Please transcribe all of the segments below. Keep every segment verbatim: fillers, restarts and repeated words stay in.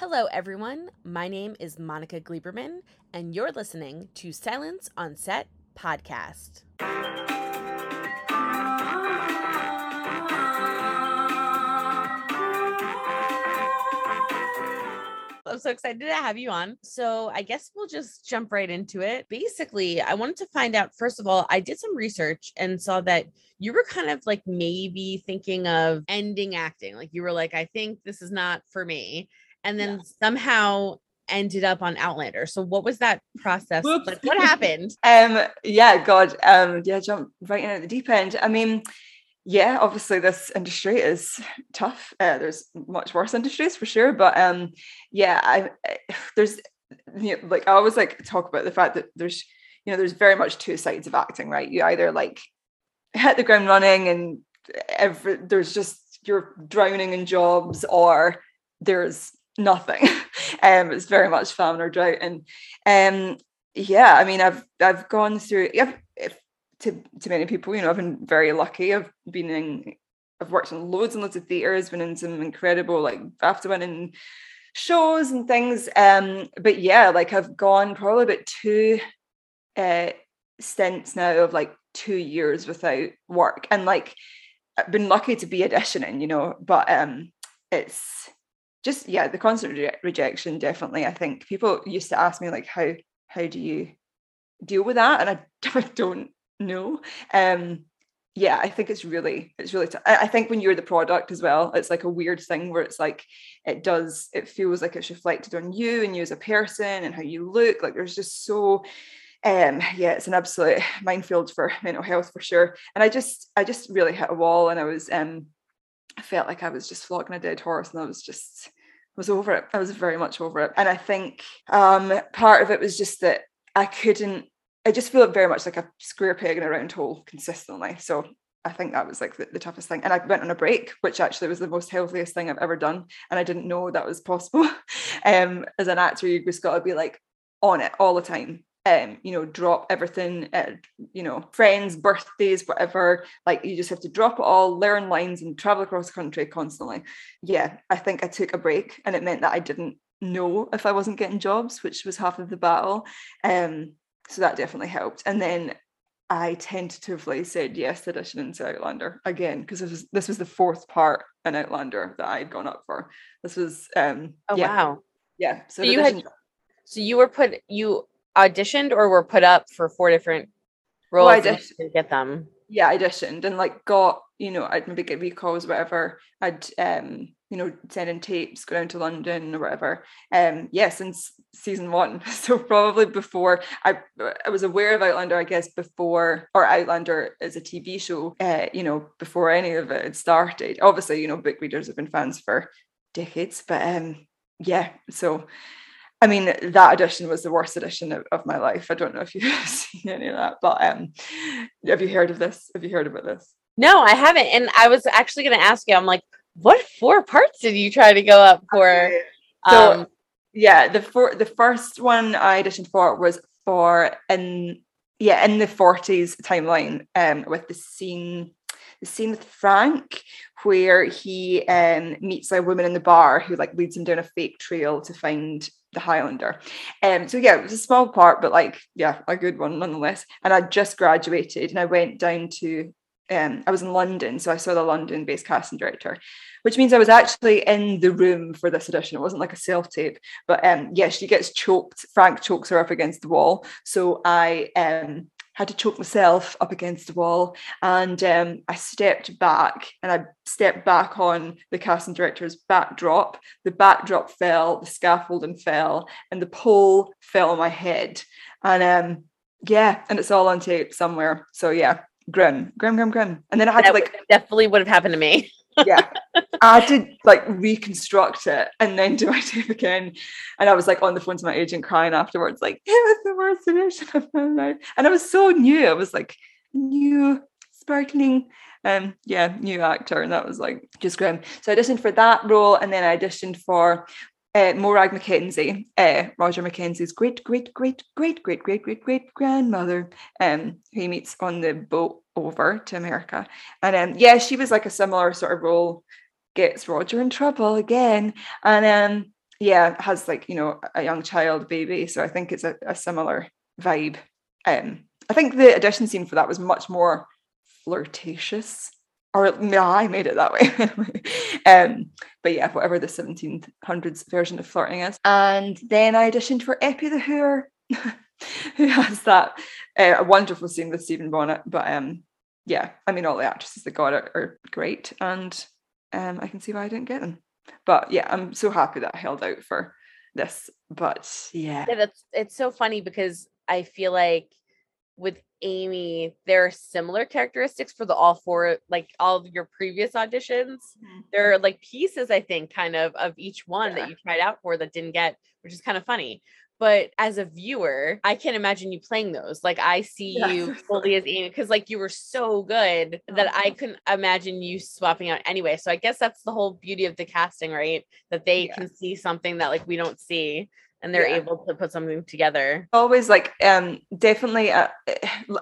Hello, everyone. My name is Monica Glieberman, and you're listening to Silence On Set Podcast. I'm so excited to have you on. So I guess we'll just jump right into it. Basically, I wanted to find out, first of all, I did some research and saw that you were kind of like maybe thinking of ending acting. Like you were like, I think this is not for me. And then yeah. somehow ended up on Outlander. So what was that process? Whoops. Like, what happened? Um, yeah, God. Um, yeah, jump right in at the deep end. I mean, yeah, obviously this industry is tough. Uh, there's much worse industries for sure. But um, yeah, I, I there's you know, like I always like talk about the fact that there's you know there's very much two sides of acting, right? You either like hit the ground running and every there's just you're drowning in jobs, or there's nothing. Um, it's very much famine or drought, and um, yeah, I mean, I've I've gone through. I've, if, To, to many people, you know, I've been very lucky. I've been in, I've worked in loads and loads of theatres, been in some incredible, like, after winning shows and things. Um, but yeah, like, I've gone probably about two uh, stints now of like two years without work, and like, I've been lucky to be auditioning, you know. But um, it's just yeah, the constant re- rejection definitely. I think people used to ask me like, how how do you deal with that? And I, I don't. No. Um, yeah, I think it's really, it's really, t- I think when you're the product as well, it's like a weird thing where it's like, it does, it feels like it's reflected on you and you as a person and how you look. Like there's just so, um, yeah, it's an absolute minefield for mental health for sure. And I just, I just really hit a wall, and I was, um, I felt like I was just flogging a dead horse, and I was just, I was over it. I was very much over it. And I think um, part of it was just that I couldn't, I just feel very much like a square peg in a round hole consistently. So I think that was like the, the toughest thing. And I went on a break, which actually was the most healthiest thing I've ever done. And I didn't know that was possible. Um, as an actor, you've just got to be like on it all the time. Um, you know, drop everything, uh, you know, friends, birthdays, whatever. Like you just have to drop it all, learn lines and travel across the country constantly. Yeah, I think I took a break, and it meant that I didn't know if I wasn't getting jobs, which was half of the battle. Um, So that definitely helped. And then I tentatively said yes to auditioning to Outlander again, because this was, this was the fourth part in Outlander that I'd gone up for. This was, um, oh, yeah. wow. Yeah. So, so you had, so you were put, you auditioned or were put up for four different roles? Well, I auditioned. And get them. Yeah, I auditioned and like got, you know, I'd maybe get recalls, whatever. I'd, um, you know, sending tapes, go down to London or whatever. Um, yeah, since season one. So probably before, I I was aware of Outlander, I guess, before, or Outlander as a T V show, uh, you know, before any of it had started. Obviously, you know, book readers have been fans for decades, but um, yeah. So, I mean, that audition was the worst audition of, of my life. I don't know if you've seen any of that, but um, have you heard of this? Have you heard about this? No, I haven't. And I was actually going to ask you, I'm like, what four parts did you try to go up for? So, um, yeah, the four, the first one I auditioned for was for in yeah in the forties timeline, um, with the scene, the scene with Frank where he um meets a woman in the bar who like leads him down a fake trail to find the Highlander. Um, so yeah, it was a small part, but like yeah, a good one nonetheless. And I just graduated, and I went down to. Um, I was in London, so I saw the London-based casting director, which means I was actually in the room for this audition. It wasn't like a self-tape, but um, yeah, she gets choked. Frank chokes her up against the wall, so I um, had to choke myself up against the wall, and um, I stepped back, and I stepped back on the casting director's backdrop. The backdrop fell, the scaffolding fell, and the pole fell on my head, and um, yeah, and it's all on tape somewhere, so yeah. Grim, grim, grim, grim. And then I had that to like... definitely would have happened to me. Yeah. I had to like reconstruct it and then do my tape again. And I was like on the phone to my agent crying afterwards, like, it was the worst audition of my life. And I was so new. I was like, new, sparkling, um, yeah, new actor. And that was like just grim. So I auditioned for that role, and then I auditioned for... Uh, Morag McKenzie, uh, Roger McKenzie's great, great, great, great, great, great, great, great grandmother, um, who he meets on the boat over to America. And um, yeah, she was like a similar sort of role, gets Roger in trouble again. And um, yeah, has like, you know, a young child baby. So I think it's a, a similar vibe. Um, I think the audition scene for that was much more flirtatious, or no, I made it that way. um, but yeah, whatever the seventeen hundreds version of flirting is. And then I auditioned for Epi the Hooer, who has that uh, a wonderful scene with Stephen Bonnet. But um, yeah, I mean, all the actresses that got it are great, and um, I can see why I didn't get them. But yeah, I'm so happy that I held out for this. But yeah, yeah that's it's so funny because I feel like with Amy, there are similar characteristics for the all four, like all of your previous auditions. Mm-hmm. There are like pieces, I think, kind of of each one yeah. that you tried out for that didn't get, which is kind of funny. But as a viewer, I can't imagine you playing those. Like I see yeah. you fully as Amy because like you were so good that mm-hmm. I couldn't imagine you swapping out anyway. So I guess that's the whole beauty of the casting, right? That they yeah. can see something that like we don't see. And they're yeah. able to put something together. Always like, um, definitely uh,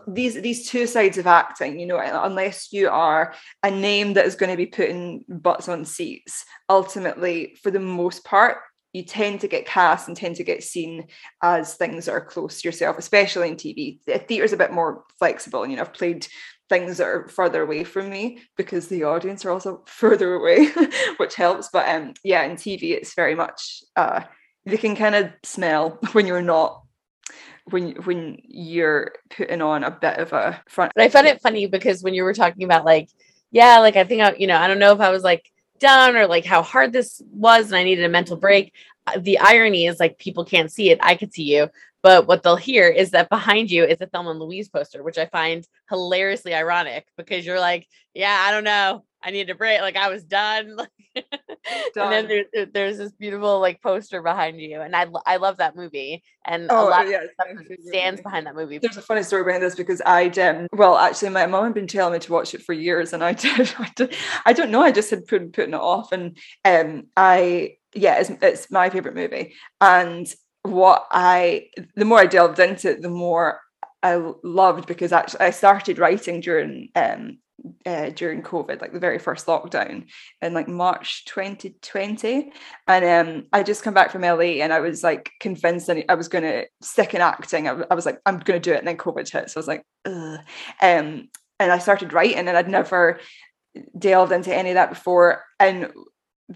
these these two sides of acting, you know, unless you are a name that is going to be putting butts on seats, ultimately, for the most part, you tend to get cast and tend to get seen as things that are close to yourself, especially in T V. Theatre's a bit more flexible, and, you know, I've played things that are further away from me because the audience are also further away, which helps. But um, yeah, in T V, it's very much... Uh, they can kind of smell when you're not, when when you're putting on a bit of a front. But I found it funny because when you were talking about like, yeah, like I think, I, you know, I don't know if I was like done or like how hard this was and I needed a mental break. The irony is like people can't see it. I could see you. But what they'll hear is that behind you is a Thelma and Louise poster, which I find hilariously ironic because you're like, yeah, I don't know. I need a break. Like I was done. done. And then there, there's this beautiful like poster behind you. And I, I love that movie. And oh, a lot yeah, of stuff stands behind that movie. There's a funny story behind this because I, um, well, actually my mom had been telling me to watch it for years. And I did, I, did, I don't know. I just had put, putting it off. And um, I, yeah, it's, it's my favorite movie. And what I, the more I delved into it, the more I loved, because actually I started writing during, um, Uh, during COVID, like the very first lockdown in like March twenty twenty, and um I just come back from L A and I was like convinced that I was going to stick in acting. I, I was like, I'm going to do it, and then COVID hit, so I was like, ugh. Um, and I started writing, and I'd never delved into any of that before. And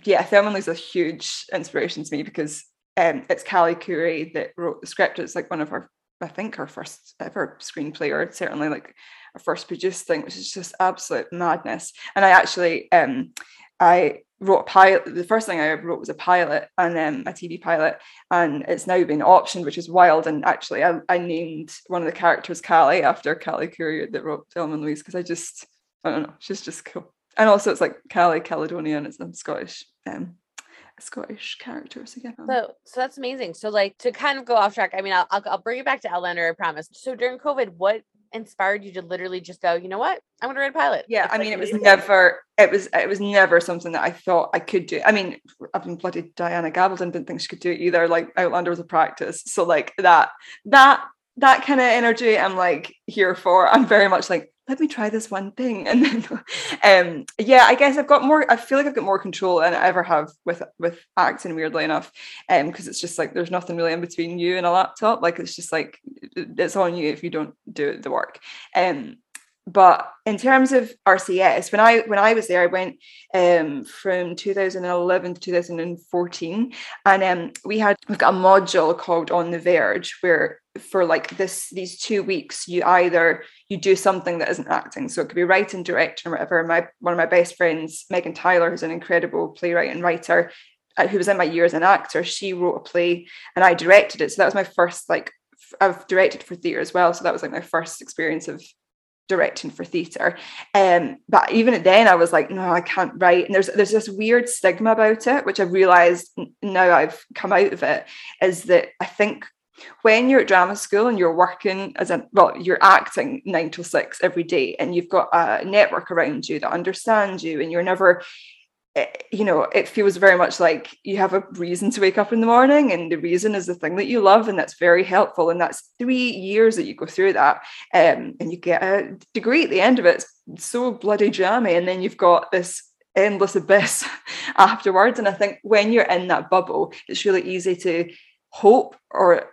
yeah, Thelma and Louise is a huge inspiration to me because um it's Callie Khouri that wrote the script. It's like one of her, I think her first ever screenplay, or certainly like a first produced thing, which is just absolute madness. And I actually, um, I wrote a pilot. The first thing I wrote was a pilot, and um, a T V pilot, and it's now been optioned, which is wild. And actually, I, I named one of the characters Callie after Callie Khouri that wrote Thelma and Louise, because I just, I don't know, she's just cool. And also, it's like Callie, Caledonia, and it's I'm Scottish. Um, Scottish characters again. So, so that's amazing. So, like, to kind of go off track, I mean, I'll, I'll I'll bring it back to Outlander, I promise. So, during COVID, what inspired you to literally just go, you know what, I'm gonna write a pilot? Yeah, it's I like mean, it was never, it was, it was never something that I thought I could do. I mean, I've been bloody Diana Gabaldon, didn't think she could do it either. Like, Outlander was a practice, so like that, that, that kind of energy, I'm like here for. I'm very much like, let me try this one thing. And then, um, yeah, I guess I've got more, I feel like I've got more control than I ever have with, with acting, weirdly enough. Um, because it's just like, there's nothing really in between you and a laptop. Like, it's just like, it's on you if you don't do the work. Um, but in terms of R C S, when I, when I was there, I went, um, from two thousand eleven to two thousand fourteen. And, um, we had, we've got a module called On the Verge, where for like this, these two weeks, you either, you do something that isn't acting. So it could be writing, directing, or whatever. My, one of my best friends, Megan Tyler, who's an incredible playwright and writer, who was in my year as an actor, she wrote a play and I directed it. So that was my first, like, I've directed for theatre as well. So that was like my first experience of directing for theatre. Um, but even then I was like, no, I can't write. And there's there's this weird stigma about it, which I've realised now I've come out of it, is that I think when you're at drama school and you're working as a, well, you're acting nine till six every day, and you've got a network around you that understands you, and you're never, you know, it feels very much like you have a reason to wake up in the morning, and the reason is the thing that you love, and that's very helpful. And that's three years that you go through that, um, and you get a degree at the end of it. It's so bloody jammy. And then you've got this endless abyss afterwards. And I think when you're in that bubble, it's really easy to hope, or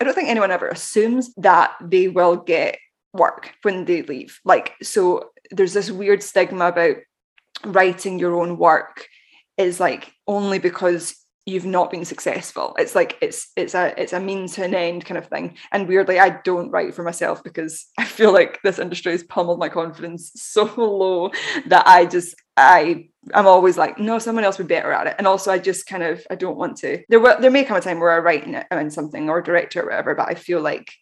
I don't think anyone ever assumes that they will get work when they leave. Like, so there's this weird stigma about writing your own work is like only because you've not been successful. It's like it's it's a it's a means to an end kind of thing. And weirdly, I don't write for myself because I feel like this industry has pummeled my confidence so low that I just I I'm always like, no, someone else would be better at it. And also, I just kind of I don't want to. There will there may come a time where I write in, in something or direct or whatever, but I feel like,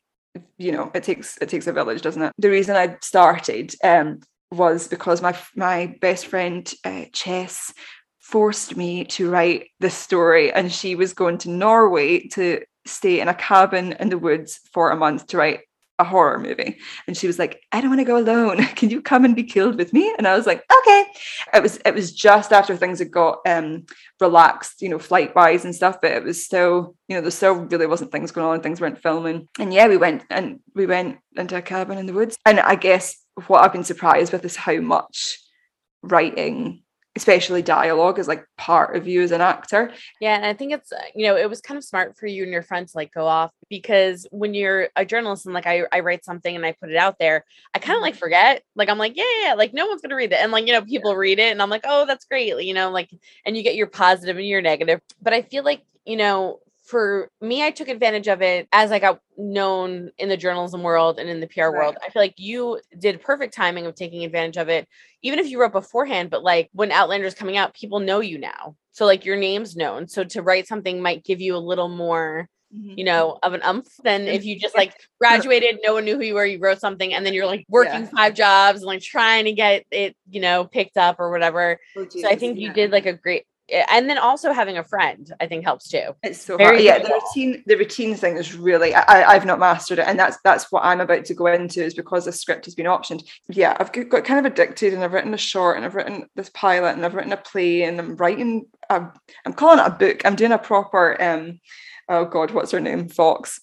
you know, it takes it takes a village, doesn't it? The reason I started um was because my my best friend uh, Chess forced me to write this story, and she was going to Norway to stay in a cabin in the woods for a month to write a horror movie. And she was like, I don't want to go alone. Can you come and be killed with me? And I was like, okay. It was it was just after things had got um, relaxed, you know, flight wise and stuff, but it was still, you know, there still really wasn't things going on, things weren't filming. And yeah, we went and we went into a cabin in the woods. And I guess what I've been surprised with is how much writing, especially dialogue, is like part of you as an actor. Yeah, and I think it's, you know, it was kind of smart for you and your friend to like go off, because when you're a journalist and like I, I write something and I put it out there, I kind of like forget. Like I'm like, yeah, yeah, like no one's gonna read it, and like, you know, people yeah. read it, and I'm like, oh, that's great, you know, like, and you get your positive and your negative. But I feel like, you know, for me, I took advantage of it as I got known in the journalism world and in the P R right. world. I feel like you did perfect timing of taking advantage of it, even if you wrote beforehand. But like when Outlander's coming out, people know you now. So like your name's known. So to write something might give you a little more, mm-hmm. you know, of an oomph than if you just like graduated, no one knew who you were, you wrote something, and then you're like working yeah. five jobs and like trying to get it, you know, picked up or whatever. Oh, so I think yeah. you did like a great. And then also having a friend, I think, helps too. It's so hard. Yeah, the routine, the routine thing is really, I, I've not mastered it. And that's that's what I'm about to go into, is because the script has been optioned. Yeah, I've got kind of addicted, and I've written a short, and I've written this pilot, and I've written a play, and I'm writing, I'm, I'm calling it a book. I'm doing a proper, um, oh God, what's her name? Fox.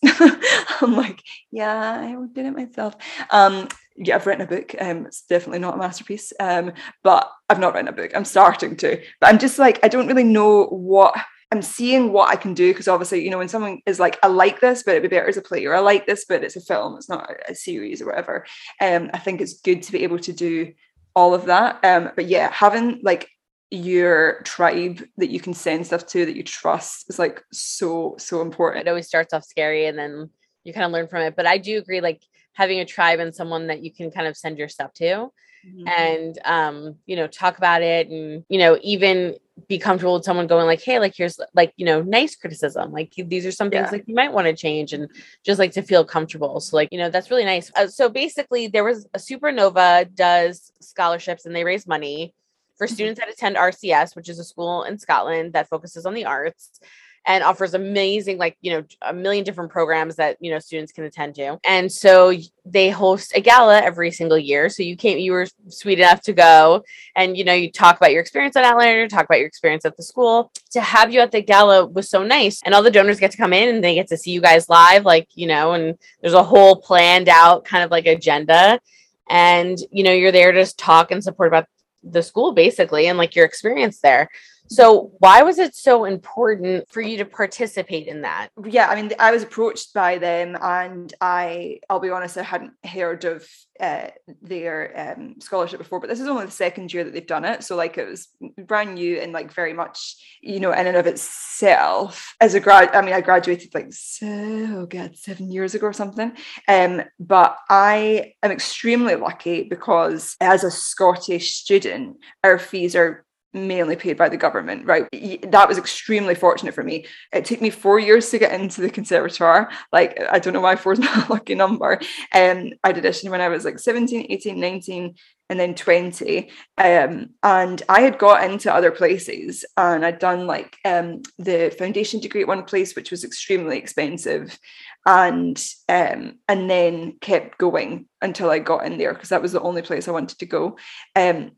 I'm like, yeah, I did it myself. Um, yeah, I've written a book. Um, it's definitely not a masterpiece. Um, but I've not written a book. I'm starting to, but I'm just like, I don't really know what I'm seeing, what I can do. Because obviously, you know, when someone is like, I like this, but it'd be better as a play, or I like this, but it's a film, it's not a series or whatever. Um, I think it's good to be able to do all of that. Um, but yeah, having like your tribe that you can send stuff to, that you trust, is like so, so important. It always starts off scary, and then you kind of learn from it. But I do agree, like having a tribe and someone that you can kind of send your stuff to mm-hmm. and, um, you know, talk about it, and, you know, even be comfortable with someone going like, hey, like, here's like, you know, nice criticism. Like these are some things yeah. like you might want to change, and just like to feel comfortable. So like, you know, that's really nice. Uh, so basically there was a Supernova does scholarships, and they raise money for students that attend R C S, which is a school in Scotland that focuses on the arts and offers amazing, like, you know, a million different programs that, you know, students can attend to. And so they host a gala every single year. So you came, you were sweet enough to go, and, you know, you talk about your experience at Outlander, talk about your experience at the school. To have you at the gala was so nice. And all the donors get to come in, and they get to see you guys live, like, you know, and there's a whole planned out kind of like agenda. And, you know, you're there to just talk and support about the school basically, and like your experience there. So why was it so important for you to participate in that? Yeah, I mean, I was approached by them, and I, I'll be honest, I hadn't heard of uh, their um, scholarship before, but this is only the second year that they've done it. So like it was brand new, and like very much, you know, in and of itself. As a grad, I mean, I graduated like, so, oh God, seven years ago or something. Um, but I am extremely lucky because as a Scottish student, our fees are mainly paid by the government, right? That was extremely fortunate for me. It took me four years to get into the conservatoire. Like, I don't know why four is not a lucky number. And um, I auditioned when I was like seventeen, eighteen, nineteen, and then twenty. Um, and I had got into other places, and I'd done like um, the foundation degree at one place, which was extremely expensive. And um, and then kept going until I got in there, because that was the only place I wanted to go. Um,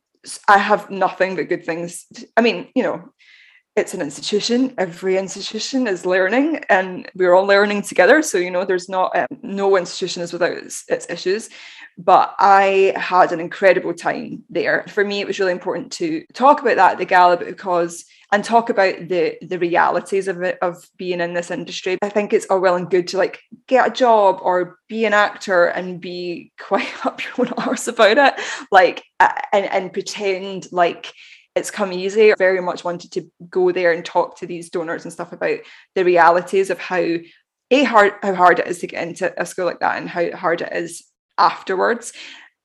I have nothing but good things. To, I mean, you know, it's an institution. Every institution is learning, and we're all learning together. So, you know, there's not, um, no institution is without its, its issues. But I had an incredible time there. For me, it was really important to talk about that at the gala because, and talk about the the realities of it, of being in this industry. I think it's all well and good to like get a job or be an actor and be quite up your own arse about it, like and and pretend like it's come easy. I very much wanted to go there and talk to these donors and stuff about the realities of how a hard how hard it is to get into a school like that and how hard it is afterwards,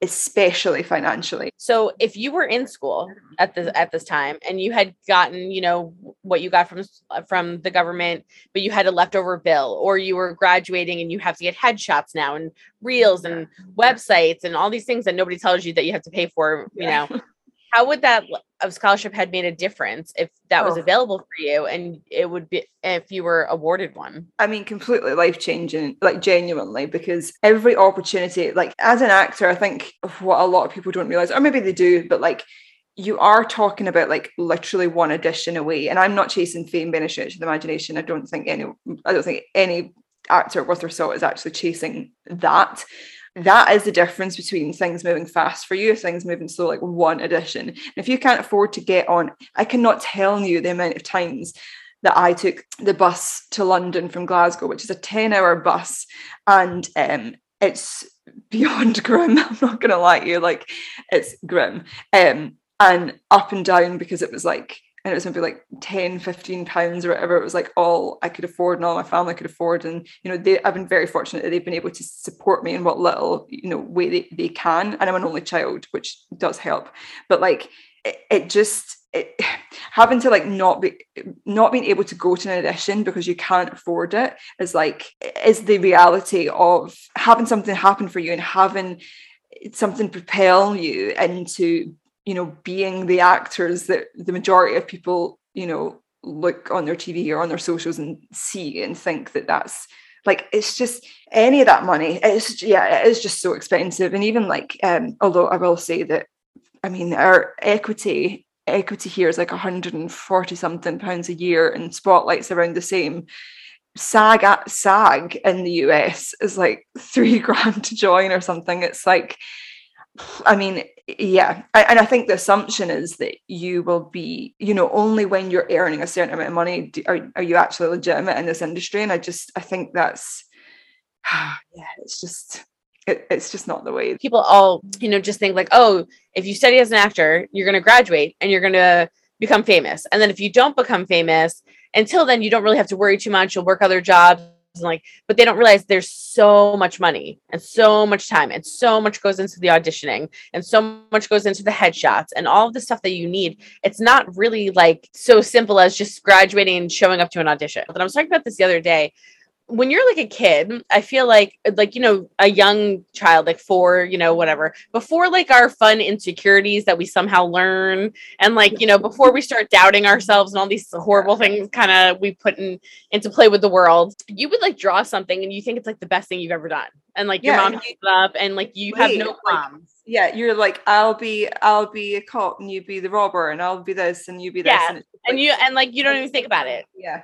especially financially. So if you were in school at this at this time and you had gotten, you know, what you got from from the government, but you had a leftover bill, or you were graduating and you have to get headshots now and reels and websites and all these things that nobody tells you that you have to pay for, you yeah. know, how would that of scholarship had made a difference if that oh. was available for you, and it would be if you were awarded one? I mean, completely life-changing, like genuinely, because every opportunity, like as an actor, I think what a lot of people don't realize, or maybe they do, but like you are talking about like literally one audition away. And I'm not chasing fame by any stretch of the imagination. I don't think any, I don't think any actor worth their salt is actually chasing that. That is the difference between things moving fast for you, things moving slow, like one audition. And if you can't afford to get on, I cannot tell you the amount of times that I took the bus to London from Glasgow, which is a ten hour bus. And um, it's beyond grim. I'm not going to lie to you. Like, it's grim. Um, and up and down, because it was like, and it was maybe like ten, fifteen pounds or whatever. It was like all I could afford and all my family could afford. And, you know, they, I've been very fortunate that they've been able to support me in what little, you know, way they, they can. And I'm an only child, which does help. But like, it, it just, it, having to like not be, not being able to go to an audition because you can't afford it is like, is the reality of having something happen for you and having something propel you into, you know, being the actors that the majority of people, you know, look on their T V or on their socials and see and think that that's like, it's just any of that money. It's, yeah, it is just so expensive. And even like, um, although I will say that, I mean, our equity, equity here is like one hundred forty something pounds a year, and Spotlight's around the same. SAG at SAG in the U S is like three grand to join or something. It's like, I mean, yeah. And I think the assumption is that you will be, you know, only when you're earning a certain amount of money do, are, are you actually legitimate in this industry. And I just, I think that's, yeah, it's just, it, it's just not the way. People all, you know, just think like, oh, if you study as an actor, you're going to graduate and you're going to become famous. And then if you don't become famous, until then, you don't really have to worry too much. You'll work other jobs. And like, but they don't realize there's so much money and so much time and so much goes into the auditioning and so much goes into the headshots and all of the stuff that you need. It's not really like so simple as just graduating and showing up to an audition. But I was talking about this the other day. When you're like a kid, I feel like, like, you know, a young child, like four, you know, whatever, before like our fun insecurities that we somehow learn. And like, you know, before we start doubting ourselves and all these horrible things kind of we put in into play with the world, you would like draw something and you think it's like the best thing you've ever done. And like your yeah, mom hangs up and like you wait, have no problems. Like, yeah. You're like, I'll be, I'll be a cop and you be the robber and I'll be this and you be this. Yeah. And, like, and you, and like, you don't even think about it. Yeah.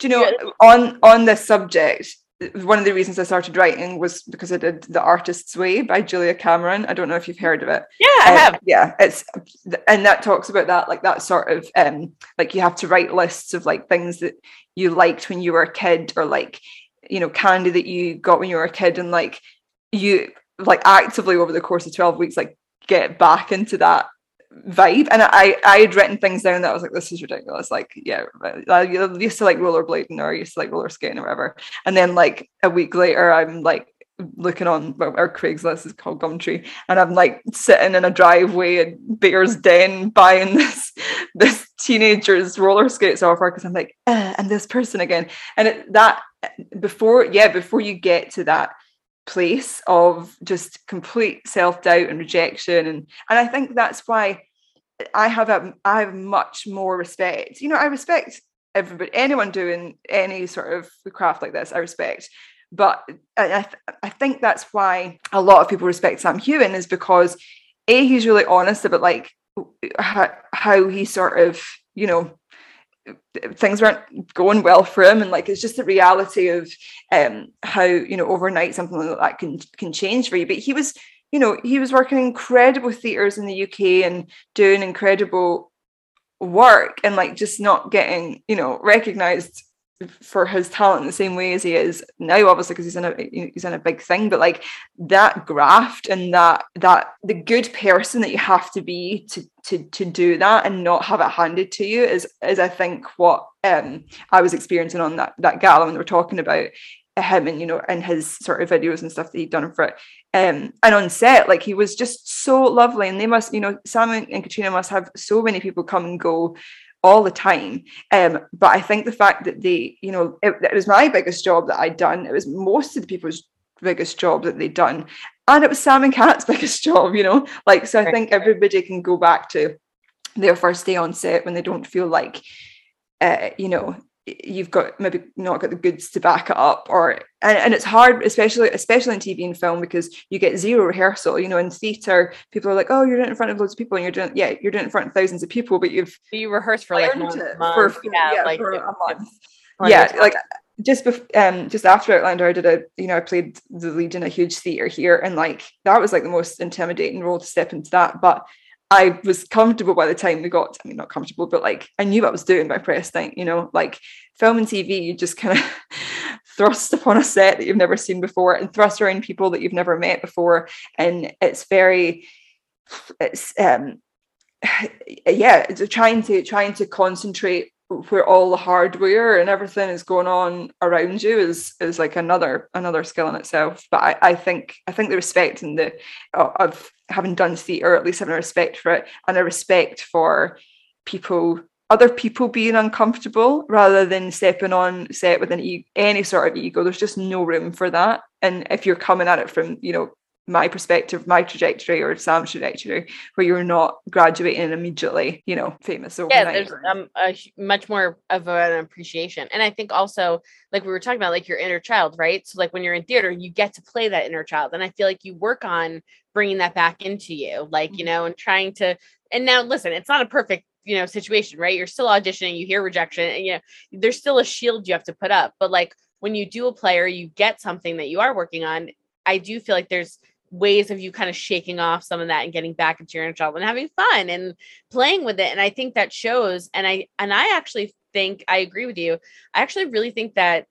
Do you know, yeah. on, on this subject, one of the reasons I started writing was because I did The Artist's Way by Julia Cameron. I don't know if you've heard of it. Yeah, I have. Um, yeah, it's and that talks about that, like that sort of um, like you have to write lists of like things that you liked when you were a kid, or like, you know, candy that you got when you were a kid, and like you like actively over the course of twelve weeks, like get back into that vibe. And I I had written things down that I was like, this is ridiculous, like yeah I used to like rollerblading or I used to like roller skating or whatever, and then like a week later I'm like looking on well, our Craigslist is called Gumtree, and I'm like sitting in a driveway at Bear's Den buying this this teenager's roller skates offer because I'm like uh, and this person again, and it, that before yeah before you get to that place of just complete self-doubt and rejection, and and I think that's why I have a I have much more respect. You know, I respect everybody, anyone doing any sort of craft like this, I respect. But I th- I think that's why a lot of people respect Sam Heughan, is because a he's really honest about like how, how he sort of, you know, things weren't going well for him, and like it's just the reality of um how, you know, overnight something like that can can change for you. But he was you know, he was working incredible theatres in the U K and doing incredible work and, like, just not getting, you know, recognised for his talent in the same way as he is now, obviously, because he's in a he's in a big thing. But, like, that graft and that that the good person that you have to be to to to do that and not have it handed to you is is I think what um I was experiencing on that that gala when we were talking about him and, you know, and his sort of videos and stuff that he'd done for it. Um, and on set, like, he was just so lovely, and they must, you know, Sam and Katrina must have so many people come and go all the time. Um, but I think the fact that they, you know, it, it was my biggest job that I'd done. It was most of the people's biggest job that they'd done. And it was Sam and Kat's biggest job, you know, like, so I think everybody can go back to their first day on set when they don't feel like, uh, you know, you've got maybe not got the goods to back it up, or and, and it's hard, especially especially in T V and film, because you get zero rehearsal. You know, in theatre, people are like, "Oh, you're doing it in front of loads of people," and you're doing, yeah, you're doing it in front of thousands of people, but you've you rehearse for like months, for yeah, yeah, like for a month, yeah, like just bef- um just after Outlander, I did a you know I played the lead in a huge theatre here, and like that was like the most intimidating role to step into that, but I was comfortable by the time we got, I mean, not comfortable, but like, I knew what I was doing by press night, you know, like film and T V, you just kind of thrust upon a set that you've never seen before and thrust around people that you've never met before. And it's very, it's, um, yeah, it's trying to, trying to concentrate where all the hardware and everything is going on around you is is like another another skill in itself. But I, I think I think the respect and the uh, of having done theatre, at least having a respect for it and a respect for people, other people being uncomfortable, rather than stepping on set with an e- any sort of ego. There's just no room for that. And if you're coming at it from, you know, my perspective, my trajectory, or Sam's trajectory, where you're not graduating immediately, you know, famous overnight. Yeah, there's um, a, much more of an appreciation. And I think also, like we were talking about, like your inner child, right? So like when you're in theater, you get to play that inner child. And I feel like you work on bringing that back into you, like, you know, and trying to, and now listen, it's not a perfect, you know, situation, right? You're still auditioning, you hear rejection, and, you know, there's still a shield you have to put up. But like when you do a play or you get something that you are working on, I do feel like there's ways of you kind of shaking off some of that and getting back into your own job and having fun and playing with it. And I think that shows, and I, and I actually think I agree with you. I actually really think that,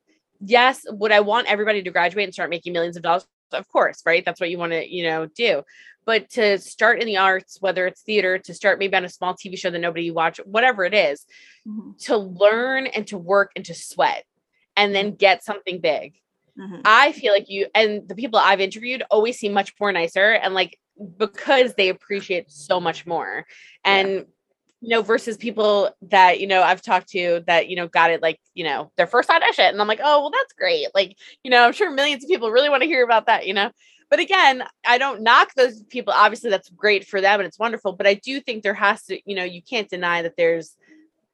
yes, would I want everybody to graduate and start making millions of dollars? Of course, right? That's what you want to, you know, do. But to start in the arts, whether it's theater, to start maybe on a small T V show that nobody watch, whatever it is, mm-hmm. to learn and to work and to sweat and then get something big. Mm-hmm. I feel like you and the people I've interviewed always seem much more nicer and like, because they appreciate so much more. And, yeah. you know, versus people that, you know, I've talked to that, you know, got it like, you know, their first audition. And I'm like, oh, well, that's great. Like, you know, I'm sure millions of people really want to hear about that, you know, but again, I don't knock those people. Obviously that's great for them and it's wonderful, but I do think there has to, you know, you can't deny that there's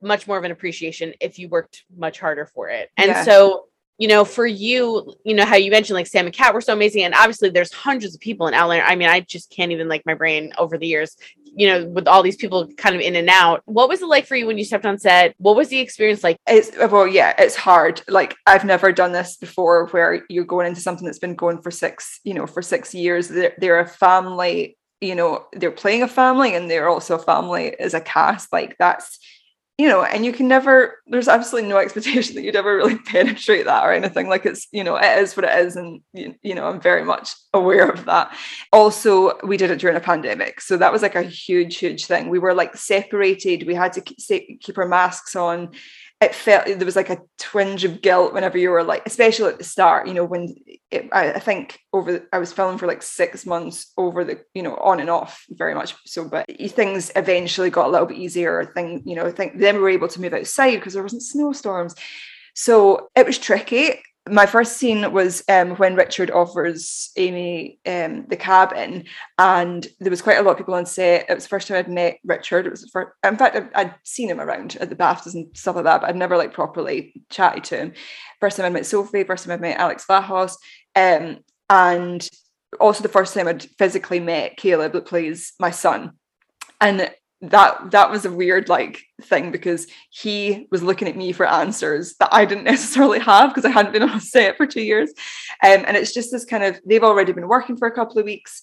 much more of an appreciation if you worked much harder for it. And yeah. so you know, for you, you know, how you mentioned like Sam and Kat were so amazing. And obviously there's hundreds of people in Outlander. I mean, I just can't even like my brain over the years, you know, with all these people kind of in and out. What was it like for you when you stepped on set? What was the experience like? It's, well, yeah, it's hard. Like I've never done this before where you're going into something that's been going for six, you know, for six years. They're, they're a family, you know, they're playing a family and they're also a family as a cast. Like that's, you know, and you can never, there's absolutely no expectation that you'd ever really penetrate that or anything. Like it's, you know, it is what it is. And, you, you know, I'm very much aware of that. Also, we did it during a pandemic. So that was like a huge, huge thing. We were like separated. We had to keep our masks on. It felt, there was like a twinge of guilt whenever you were like, especially at the start, you know, when it, I, I think over, the, I was filming for like six months over the, you know, on and off very much. So, but things eventually got a little bit easier. Thing, you know, I think then we were able to move outside because there wasn't snowstorms. So it was tricky. My first scene was um, when Richard offers Amy um, the cabin, and there was quite a lot of people on set. It was the first time I'd met Richard. It was the first, in fact, I'd, I'd seen him around at the BAFTAs and stuff like that, but I'd never like properly chatted to him. First time I met Sophie, first time I met Alex Vahos, um, and also the first time I'd physically met Caleb, that plays my son. And that that was a weird like thing because he was looking at me for answers that I didn't necessarily have because I hadn't been on set for two years. Um, and it's just this kind of, they've already been working for a couple of weeks.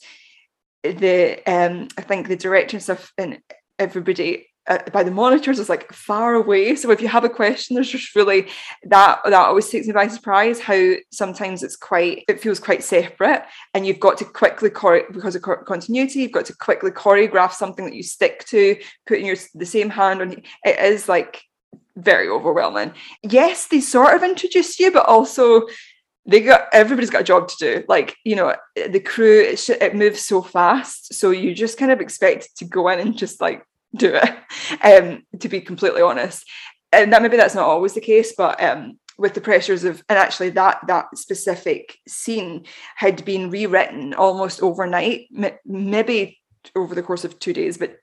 the um, I think the director and stuff and everybody uh, by the monitors was like far away. So if you have a question, there's just really that that always takes me by surprise. How sometimes it's quite it feels quite separate, and you've got to quickly chore- because of continuity, you've got to quickly choreograph something that you stick to, putting your the same hand on. It is like very overwhelming. Yes, they sort of introduce you, but also they got everybody's got a job to do. Like, you know, the crew, it, sh- it moves so fast, so you just kind of expect to go in and just like do it. Um, to be completely honest, and that maybe that's not always the case, but um, with the pressures of, and actually that that specific scene had been rewritten almost overnight, m- maybe over the course of two days, but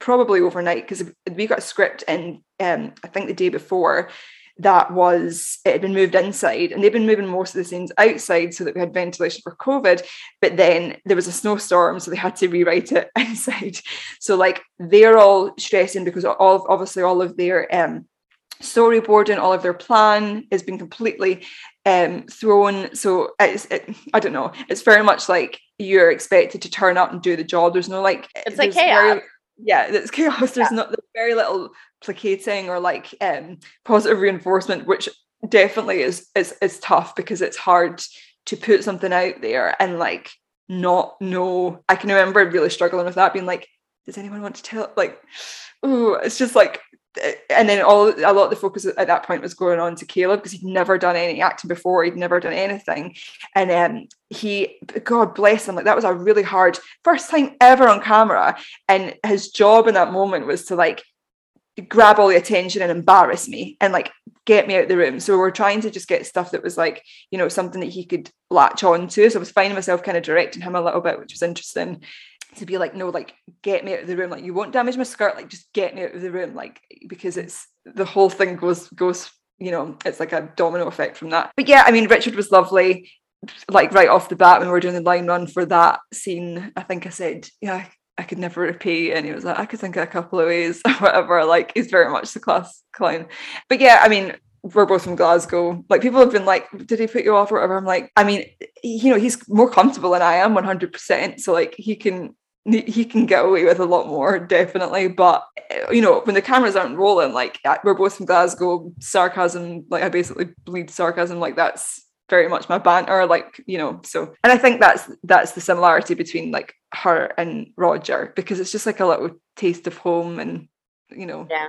probably overnight, because we got a script in um, I think the day before. That was, it had been moved inside, and they've been moving most of the scenes outside so that we had ventilation for COVID, but then there was a snowstorm, so they had to rewrite it inside. So like they're all stressing because all of, obviously all of their um storyboarding, all of their plan has been completely um thrown. So it's it, I don't know, it's very much like you're expected to turn up and do the job. There's no like it's like chaos. Very, yeah, it's chaos. There's yeah. not there's very little placating or like um positive reinforcement, which definitely is is is tough, because it's hard to put something out there and like not know. I can remember really struggling with that, being like, does anyone want to tell, like, oh, it's just like. And then all a lot of the focus at that point was going on to Caleb, because he'd never done any acting before, he'd never done anything, and um he, God bless him, like that was a really hard first time ever on camera, and his job in that moment was to like grab all the attention and embarrass me and like get me out of the room. So we were trying to just get stuff that was like, you know, something that he could latch on to. So I was finding myself kind of directing him a little bit, which was interesting, to be like, no, like get me out of the room, like you won't damage my skirt, like just get me out of the room, like, because it's the whole thing goes goes you know, it's like a domino effect from that. But yeah, I mean, Richard was lovely, like right off the bat when we were doing the line run for that scene. I think I said, yeah, I could never repeat, and he was like, I could think of a couple of ways or whatever. Like, he's very much the class clown. But yeah, I mean, we're both from Glasgow. Like, people have been like, did he put you off or whatever? I'm like, I mean, you know, he's more comfortable than I am one hundred percent, so like he can he can get away with a lot more, definitely. But you know, when the cameras aren't rolling, like, we're both from Glasgow, sarcasm, like I basically bleed sarcasm, like that's very much my banter, like, you know. So, and I think that's that's the similarity between like her and Roger, because it's just like a little taste of home, and you know, yeah,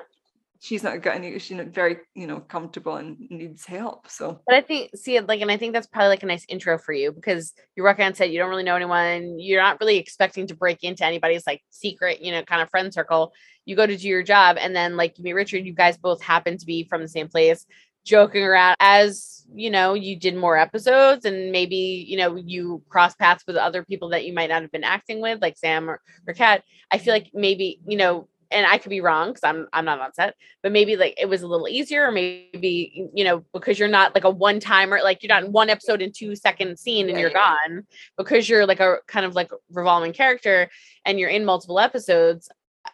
she's not got any, she's not very, you know, comfortable and needs help. So, but I think, see, like, and I think that's probably like a nice intro for you, because you're working on set, you don't really know anyone, you're not really expecting to break into anybody's like secret, you know, kind of friend circle. You go to do your job, and then like you meet Richard, you guys both happen to be from the same place, joking around as, you know, you did more episodes, and maybe, you know, you cross paths with other people that you might not have been acting with, like Sam or, or Kat. I feel like maybe, you know, and I could be wrong because I'm I'm not on set, but maybe like it was a little easier, or maybe, you know, because you're not like a one-timer, like you're not in one episode in two second scene and you're gone, because you're like a kind of like revolving character and you're in multiple episodes.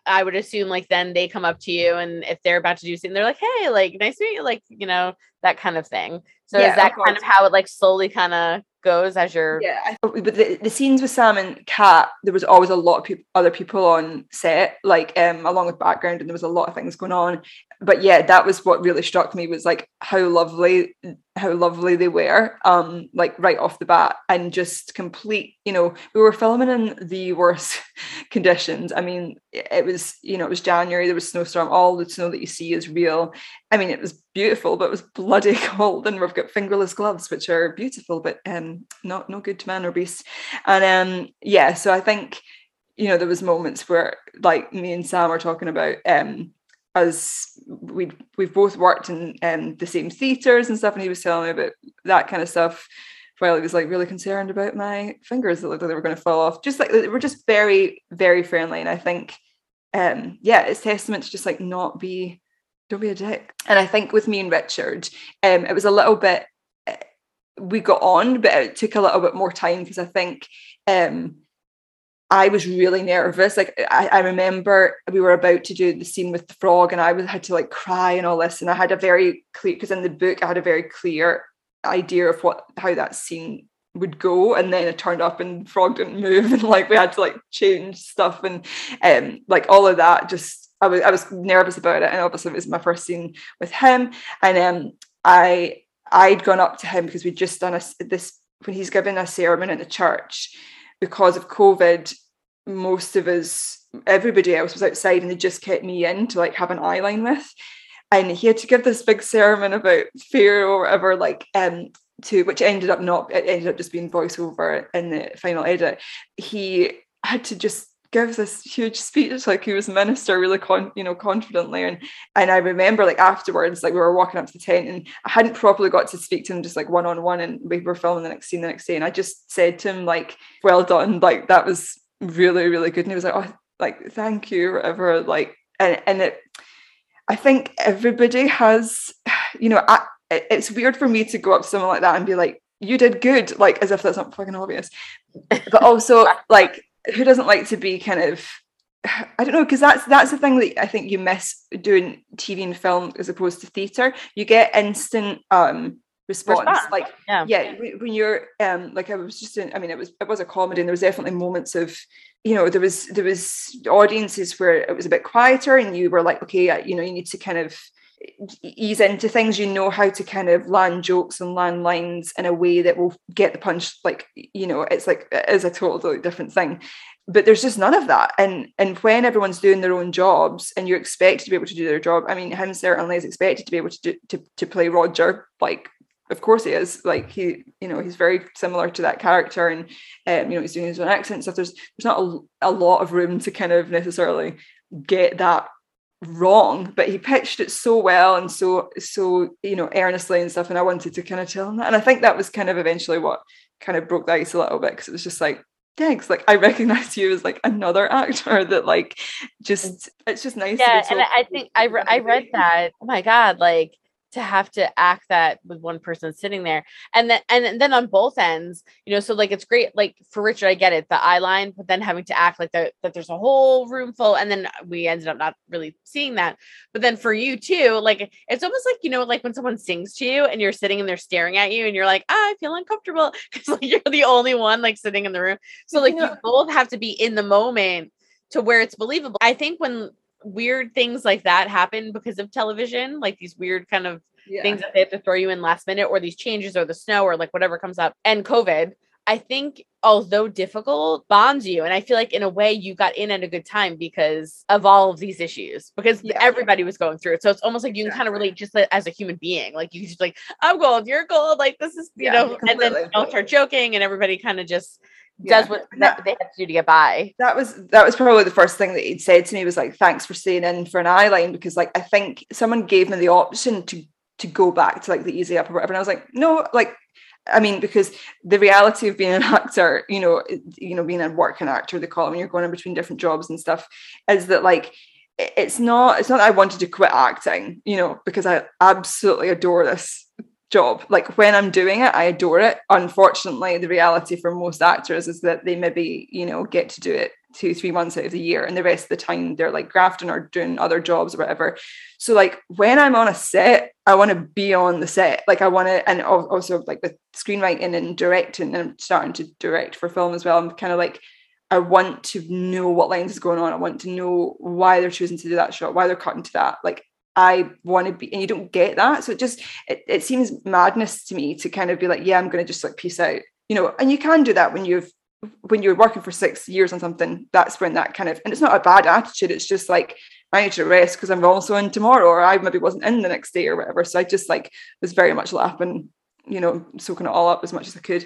I would assume like then they come up to you, and if they're about to do something, they're like, hey, like, nice to meet you, like, you know, that kind of thing. So yeah, is that of kind of how it like slowly kind of goes as you're... Yeah, but the, the scenes with Sam and Kat, there was always a lot of pe- other people on set, like um, along with background, and there was a lot of things going on. But yeah, that was what really struck me, was like how lovely, how lovely they were, um, like right off the bat, and just complete, you know, we were filming in the worst conditions. I mean, it was, you know, it was January, there was snowstorm, all the snow that you see is real. I mean, it was beautiful, but it was bloody cold, and we've got fingerless gloves, which are beautiful, but um, not no good to man or beast. And um, yeah, so I think, you know, there was moments where like me and Sam are talking about, um, as we we've both worked in um, the same theatres and stuff, and he was telling me about that kind of stuff, while he was like really concerned about my fingers that looked like they were going to fall off. Just like, we're just very, very friendly, and I think, um, yeah, it's testament to just like not be, don't be a dick. And I think with me and Richard, um, it was a little bit, we got on, but it took a little bit more time, because I think um, I was really nervous. Like I, I remember we were about to do the scene with the frog, and I was, had to like cry and all this. And I had a very clear, because in the book I had a very clear idea of what how that scene would go, and then it turned up and Frog didn't move, and like we had to like change stuff, and um like all of that, just I was I was nervous about it, and obviously it was my first scene with him, and um I I'd gone up to him because we'd just done a, this when he's given a sermon in the church. Because of COVID, most of us, everybody else was outside, and they just kept me in to like have an eye line with, and he had to give this big sermon about fear or whatever, like um to which ended up not it ended up just being voiceover in the final edit. He had to just give this huge speech, like he was minister, really con- you know confidently, and and I remember like afterwards, like we were walking up to the tent, and I hadn't properly got to speak to him just like one on one, and we were filming the next scene the next day, and I just said to him like, well done, like that was really really good, and he was like, oh, like thank you, whatever, like and and it I think everybody has, you know, I, it's weird for me to go up to someone like that and be like, you did good, like as if that's not fucking obvious, but also like, who doesn't like to be kind of, I don't know, because that's that's the thing that I think you miss doing T V and film as opposed to theatre. You get instant um, response. response. Like, yeah. yeah, when you're, um, like I was just in, I mean, it was it was a comedy, and there was definitely moments of, you know, there was there was audiences where it was a bit quieter, and you were like, okay, you know, you need to kind of ease into things, you know how to kind of land jokes and land lines in a way that will get the punch, like, you know, it's like it is a totally different thing. But there's just none of that, and and when everyone's doing their own jobs and you're expected to be able to do their job, I mean, him certainly is expected to be able to do, to, to play Roger, like of course he is, like he, you know, he's very similar to that character, and um, you know, he's doing his own accent stuff. There's there's not a, a lot of room to kind of necessarily get that wrong, but he pitched it so well and so so you know earnestly and stuff, and I wanted to kind of tell him that, and I think that was kind of eventually what kind of broke the ice a little bit, because it was just like, thanks, like I recognize you as like another actor that like just it's just nice yeah to be. And I think I, re- I read that, oh my god, like to have to act that with one person sitting there, and then and then on both ends, you know, so like it's great, like for Richard, I get it, the eye line, but then having to act like that that there's a whole room full, and then we ended up not really seeing that. But then for you too, like it's almost like, you know, like when someone sings to you and you're sitting and they're staring at you and you're like, ah, I feel uncomfortable, because like you're the only one like sitting in the room. So like yeah. You both have to be in the moment to where it's believable. I think when weird things like that happen because of television, like these weird kind of yeah. things that they have to throw you in last minute, or these changes, or the snow, or like whatever comes up, and COVID, I think, although difficult, bonds you. And I feel like in a way you got in at a good time because of all of these issues, because yeah. everybody was going through it. So it's almost like you can yeah. kind of relate just as a human being, like you just like, I'm cold, you're cold. Like this is, you yeah, know, completely. And then I'll start joking and everybody kind of just Yeah. does what that, they have to do to get by. That was that was probably the first thing that he'd said to me was like, thanks for staying in for an eye line, because like I think someone gave me the option to to go back to like the easy up or whatever, and I was like, no, like I mean, because the reality of being an actor, you know, you know, being a working actor, they call it when you're going in between different jobs and stuff, is that like it's not it's not that I wanted to quit acting, you know, because I absolutely adore this job. Like when I'm doing it, I adore it. Unfortunately, the reality for most actors is that they maybe, you know, get to do it two, three months out of the year, and the rest of the time they're like grafting or doing other jobs or whatever. So like when I'm on a set, I want to be on the set. Like I want to, and also like with screenwriting and directing, and I'm starting to direct for film as well, I'm kind of like, I want to know what lines is going on. I want to know why they're choosing to do that shot, why they're cutting to that. Like I want to be, and you don't get that. So it just, it, it seems madness to me to kind of be like, yeah, I'm going to just like peace out, you know, and you can do that when you've, when you're working for six years on something. That's when that kind of, and it's not a bad attitude. It's just like, I need to rest because I'm also in tomorrow, or I maybe wasn't in the next day or whatever. So I just like was very much laughing, you know, soaking it all up as much as I could.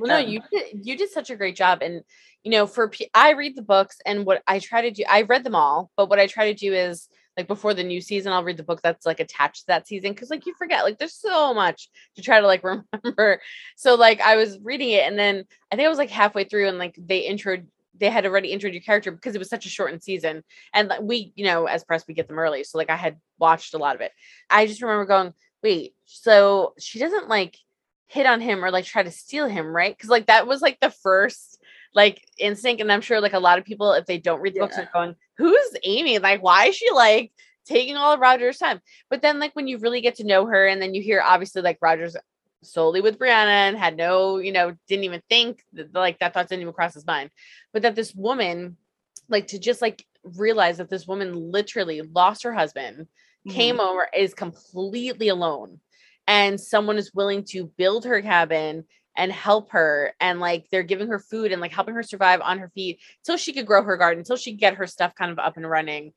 Well, no, um, you did, you did such a great job. And, you know, for, P- I read the books, and what I try to do, I read them all, but what I try to do is, like before the new season, I'll read the book that's like attached to that season. Cause like, you forget, like there's so much to try to like remember. So like I was reading it, and then I think I was like halfway through, and like they introed, they had already introed your character, because it was such a shortened season. And like, we, you know, as press, we get them early. So like I had watched a lot of it. I just remember going, wait, so she doesn't like hit on him or like try to steal him. Right. Cause like, that was like the first like instinct. And I'm sure like a lot of people, if they don't read the yeah. books, are going, who's Amy? Like, why is she like taking all of Roger's time? But then like, when you really get to know her, and then you hear obviously like Roger's solely with Brianna and had no, you know, didn't even think that, like, that thought didn't even cross his mind, but that this woman, like, to just like realize that this woman literally lost her husband, mm-hmm. came over, is completely alone, and someone is willing to build her cabin and help her, and like they're giving her food and like helping her survive on her feet till she could grow her garden, until she could get her stuff kind of up and running,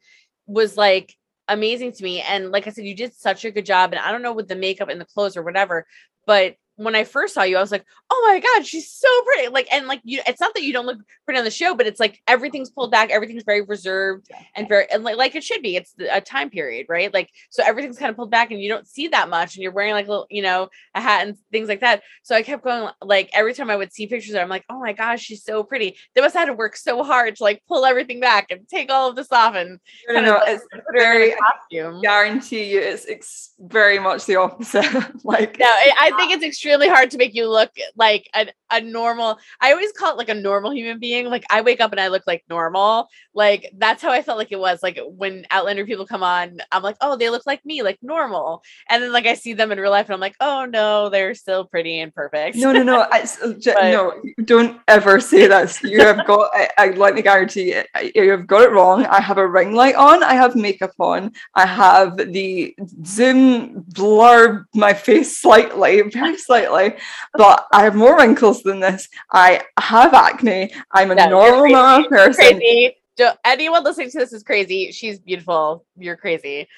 was like amazing to me. And like I said, you did such a good job. And I don't know with the makeup and the clothes or whatever, but when I first saw you, I was like, oh my God, she's so pretty. Like, and like, you, it's not that you don't look pretty on the show, but it's like, everything's pulled back. Everything's very reserved and very, and like, like it should be, it's a time period, right? Like, so everything's kind of pulled back and you don't see that much. And you're wearing like, little, you know, a hat and things like that. So I kept going, like, every time I would see pictures of her, I'm like, oh my gosh, she's so pretty. They must have had to work so hard to like pull everything back and take all of this off. And no, no, like, it's very, I guarantee you it's, it's very much the opposite. Like, no, it, I think it's extremely really hard to make you look like a, a normal, I always call it like a normal human being. Like I wake up and I look like normal. Like that's how I felt like it was. Like when Outlander people come on, I'm like, oh, they look like me, like normal. And then like I see them in real life and I'm like, oh no, they're still pretty and perfect. No, no, no. I, but, no, don't ever say that. You have got, I, I like to guarantee it. You have got it wrong. I have a ring light on. I have makeup on. I have the Zoom blur my face slightly, very slightly. Slightly, but I have more wrinkles than this. I have acne. I'm a no, normal normal person. Crazy. Anyone listening to this is crazy. She's beautiful. You're crazy.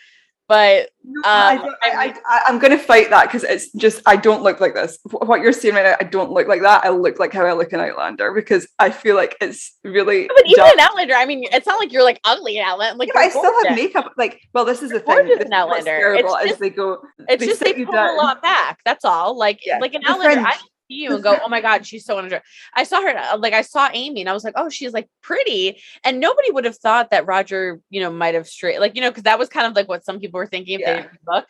But um, I I, I, I'm going to fight that because it's just, I don't look like this. What you're seeing right now, I don't look like that. I look like how I look in Outlander because I feel like it's really. But even in Outlander, I mean, it's not like you're like ugly in Outlander. Like, yeah, I still have makeup. Like, well, this is the thing. This is what's terrible is they go. It's just they pull a lot back. That's all. Like, yeah, like in Outlander, I see you and go, oh my God, she's so underdressed. I saw her, like I saw Amy and I was like, oh, she's like pretty. And nobody would have thought that Roger, you know, might've straight, like, you know, cause that was kind of like what some people were thinking if yeah. they didn't look.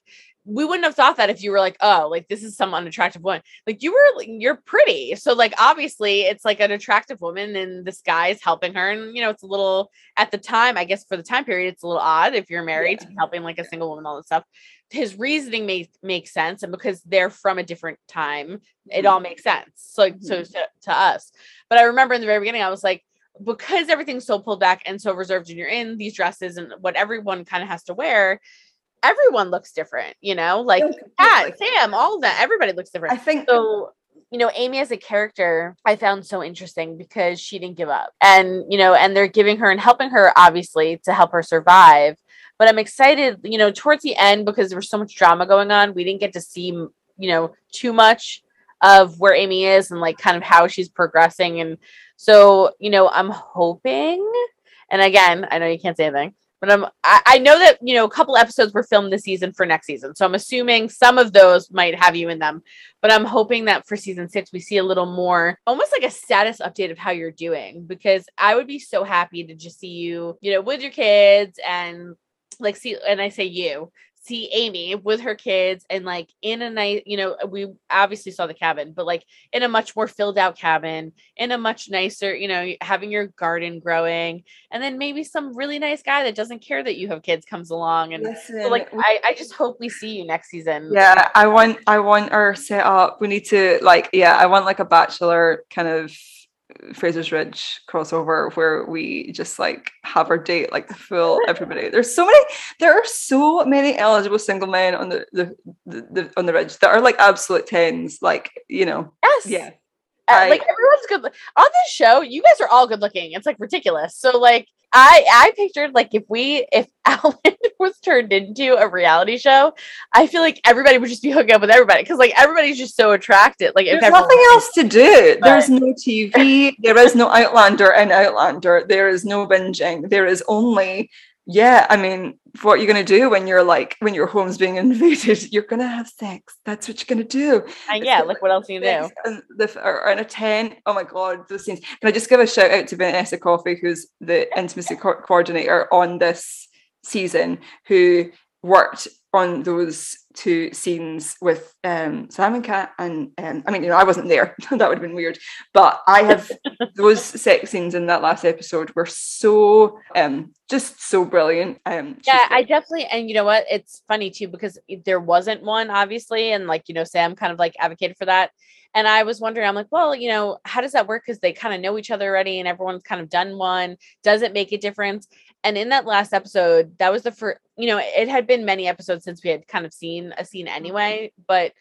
We wouldn't have thought that if you were like, oh, like this is some unattractive one. Like you were, you're pretty. So like, obviously it's like an attractive woman and this guy is helping her. And you know, it's a little, at the time, I guess for the time period, it's a little odd if you're married yeah. to be helping like a single woman, all that stuff. His reasoning may make sense. And because they're from a different time, it all makes sense. So, mm-hmm. so to, to us, but I remember in the very beginning, I was like, because everything's so pulled back and so reserved and you're in these dresses and what everyone kind of has to wear, everyone looks different, you know, like Kat, Sam, all of that. Everybody looks different. I think so. You know, Amy as a character, I found so interesting because she didn't give up and, you know, and they're giving her and helping her obviously to help her survive. But I'm excited, you know, towards the end, because there was so much drama going on. We didn't get to see, you know, too much of where Amy is and like kind of how she's progressing. And so, you know, I'm hoping, and again, I know you can't say anything, but I'm, I, I know that, you know, a couple episodes were filmed this season for next season. So I'm assuming some of those might have you in them, but I'm hoping that for season six, we see a little more, almost like a status update of how you're doing, because I would be so happy to just see you, you know, with your kids and like, see, and I say you, see Amy with her kids and like in a nice, you know, we obviously saw the cabin, but like in a much more filled out cabin, in a much nicer, you know, having your garden growing, and then maybe some really nice guy that doesn't care that you have kids comes along. And Listen, so like, I, I just hope we see you next season. Yeah. I want, I want our set up. We need to like, yeah, I want like a Bachelor kind of Fraser's Ridge crossover where we just like have our date like the full everybody. There's so many there are so many eligible single men on the the, the, the on the ridge that are like absolute tens, like, you know. Yes. Yeah. Uh, like everyone's good on this show. You guys are all good looking. It's like ridiculous. So like I I pictured like if we if Outlander was turned into a reality show, I feel like everybody would just be hooking up with everybody because like everybody's just so attracted. Like there's if nothing else to do. But... there's no T V. There is no Outlander and Outlander. There is no binging. There is only. Yeah, I mean, what are you going to do when you're like, when your home's being invaded? You're going to have sex. That's what you're going to do. And yeah, like what else do you do? And the, or in a tent. Oh my God, those scenes. Can I just give a shout out to Vanessa Coffey, who's the intimacy co- coordinator on this season, who worked on those two scenes with um, Sam and Kat, and um, I mean, you know, I wasn't there. That would have been weird. But I have those sex scenes in that last episode were so um, just so brilliant. Um, yeah, I definitely, and you know what? It's funny too because there wasn't one, obviously, and like you know, Sam kind of like advocated for that. And I was wondering, I'm like, well, you know, how does that work? Because they kind of know each other already and everyone's kind of done one. Does it make a difference? And in that last episode, that was the first, you know, it had been many episodes since we had kind of seen a scene anyway. But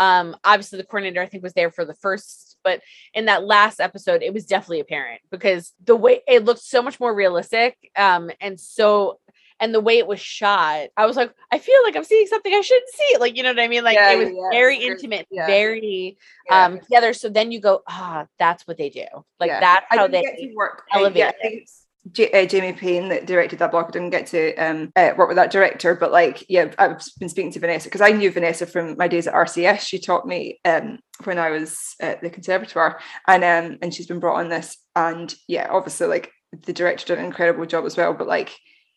um, obviously the coordinator, I think, was there for the first. But in that last episode, it was definitely apparent because the way it looked so much more realistic um, and so And the way it was shot, I was like, I feel like I'm seeing something I shouldn't see. Like, you know what I mean? Like yeah, it was yeah, very intimate, yeah. very yeah. um, together. So then you go, ah, oh, that's what they do. Like yeah. that's how they get to work. Elevate yeah, it. J- uh, Jamie Payne that directed that block. I didn't get to um, uh, work with that director, but like, yeah, I've been speaking to Vanessa because I knew Vanessa from my days at R C S. She taught me um, when I was at the conservatoire, and um, and she's been brought on this. And yeah, obviously, like the director did an incredible job as well. But like.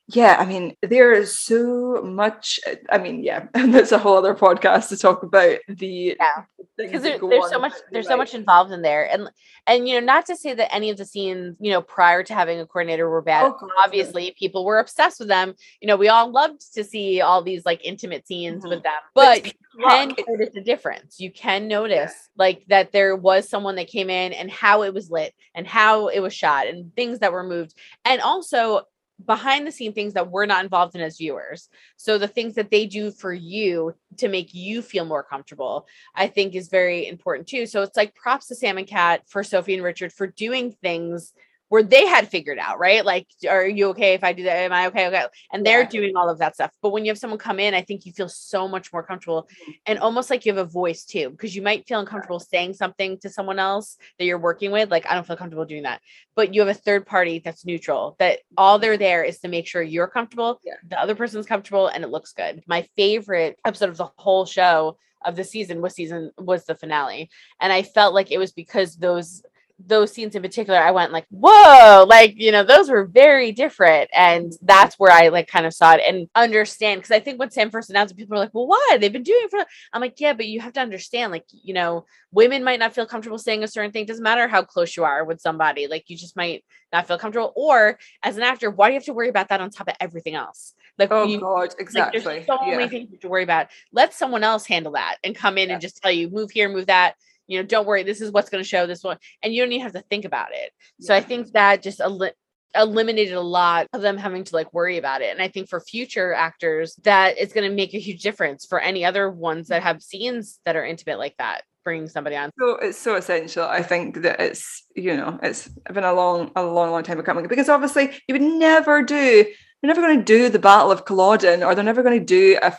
Yeah, I mean, there is so much. I mean, yeah, that's a whole other podcast to talk about the yeah. Because there, there's so much, there's like, so much involved in there, and and you know, not to say that any of the scenes, you know, prior to having a coordinator were bad. Oh, obviously, people were obsessed with them. You know, we all loved to see all these like intimate scenes mm-hmm. with them, but you can notice the difference. You can notice yeah. like that there was someone that came in and how it was lit and how it was shot and things that were moved, and also. Behind the scene things that we're not involved in as viewers. So the things that they do for you to make you feel more comfortable, I think is very important too. So it's like props to Sam and Kat, for Sophie and Richard for doing things where they had figured out, right? Like, are you okay if I do that? Am I okay? Okay. And they're yeah. doing all of that stuff. But when you have someone come in, I think you feel so much more comfortable and almost like you have a voice too, because you might feel uncomfortable saying something to someone else that you're working with. Like, I don't feel comfortable doing that, but you have a third party that's neutral, that all they're there is to make sure you're comfortable. Yeah. The other person's comfortable and it looks good. My favorite episode of the whole show of the season was season was the finale. And I felt like it was because those, those scenes in particular, I went like, whoa, like, you know, those were very different. And that's where I like kind of saw it and understand. Cause I think when Sam first announced it, people were like, well, why? They've been doing it for, I'm like, yeah, but you have to understand, like, you know, women might not feel comfortable saying a certain thing. It doesn't matter how close you are with somebody. Like you just might not feel comfortable. Or as an actor, why do you have to worry about that on top of everything else? Like, oh you, God, exactly. Like, there's so yeah. many things to worry about. Let someone else handle that and come in yeah. and just tell you, move here, move that. You know, don't worry, this is what's going to show this one. And you don't even have to think about it. Yeah. So I think that just el- eliminated a lot of them having to like worry about it. And I think for future actors, that it's going to make a huge difference for any other ones that have scenes that are intimate like that, bringing somebody on. So it's so essential. I think that it's, you know, it's been a long, a long, long time coming because obviously you would never do, they're never going to do the Battle of Culloden, or they're never going to do a,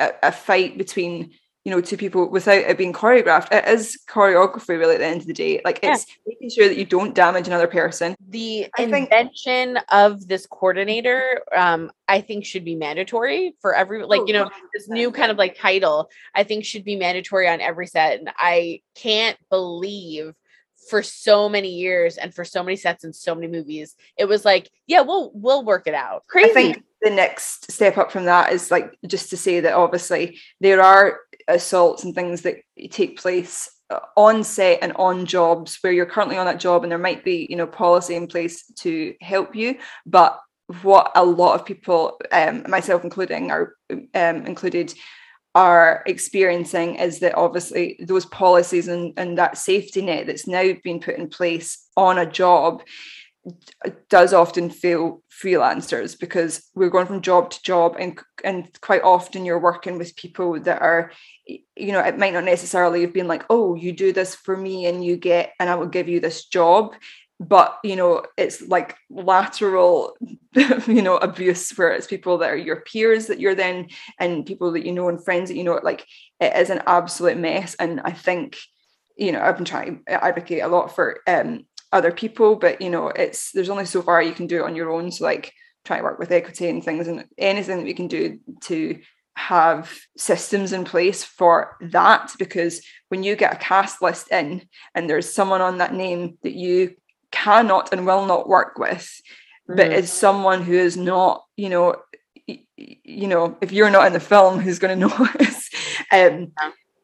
a, a fight between you know, to people without it being choreographed. It is choreography really at the end of the day. Like yeah. it's making sure that you don't damage another person. The I invention think- of this coordinator, um, I think should be mandatory for every, like, you know, this new kind of like title, I think should be mandatory on every set. And I can't believe for so many years and for so many sets and so many movies, it was like, yeah, we'll, we'll work it out. Crazy. I think the next step up from that is like, just to say that obviously there are assaults and things that take place on set and on jobs where you're currently on that job, and there might be, you know, policy in place to help you. But what a lot of people, um, myself including, are um, included, are experiencing is that obviously those policies and, and that safety net that's now been put in place on a job does often fail freelancers, because we're going from job to job, and and quite often you're working with people that are, you know, it might not necessarily have been like, oh, you do this for me and you get, and I will give you this job. But, you know, it's like lateral, you know, abuse, where it's people that are your peers that you're then, and people that you know and friends that you know, like it is an absolute mess. And I think, you know, I've been trying to advocate a lot for um other people, but you know, it's there's only so far you can do it on your own. So like try to work with equity and things, and anything that we can do to have systems in place for that, because when you get a cast list in and there's someone on that name that you cannot and will not work with, mm-hmm. but is someone who is not, you know, you know, if you're not in the film, who's going to notice? um,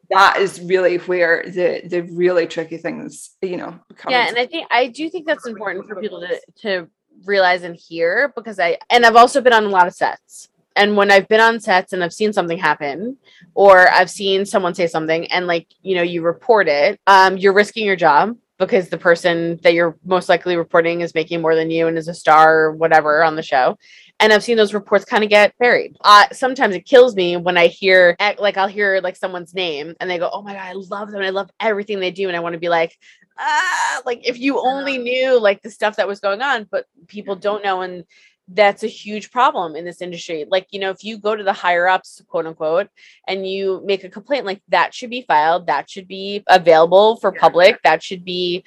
that is really where the the really tricky things, you know, come. Yeah, and I think I do think that's important for people to to realize and hear, because I and I've also been on a lot of sets. And when I've been on sets and I've seen something happen, or I've seen someone say something and, like, you know, you report it, um, you're risking your job, because the person that you're most likely reporting is making more than you and is a star or whatever on the show. And I've seen those reports kind of get buried. Uh, sometimes it kills me when I hear, like, I'll hear, like, someone's name and they go, oh my God, I love them. I love everything they do. And I want to be like, ah, like, if you only knew, like, the stuff that was going on, but people don't know. And that's a huge problem in this industry. Like, you know, if you go to the higher ups, quote unquote, and you make a complaint, like, that should be filed, that should be available for public, that should be.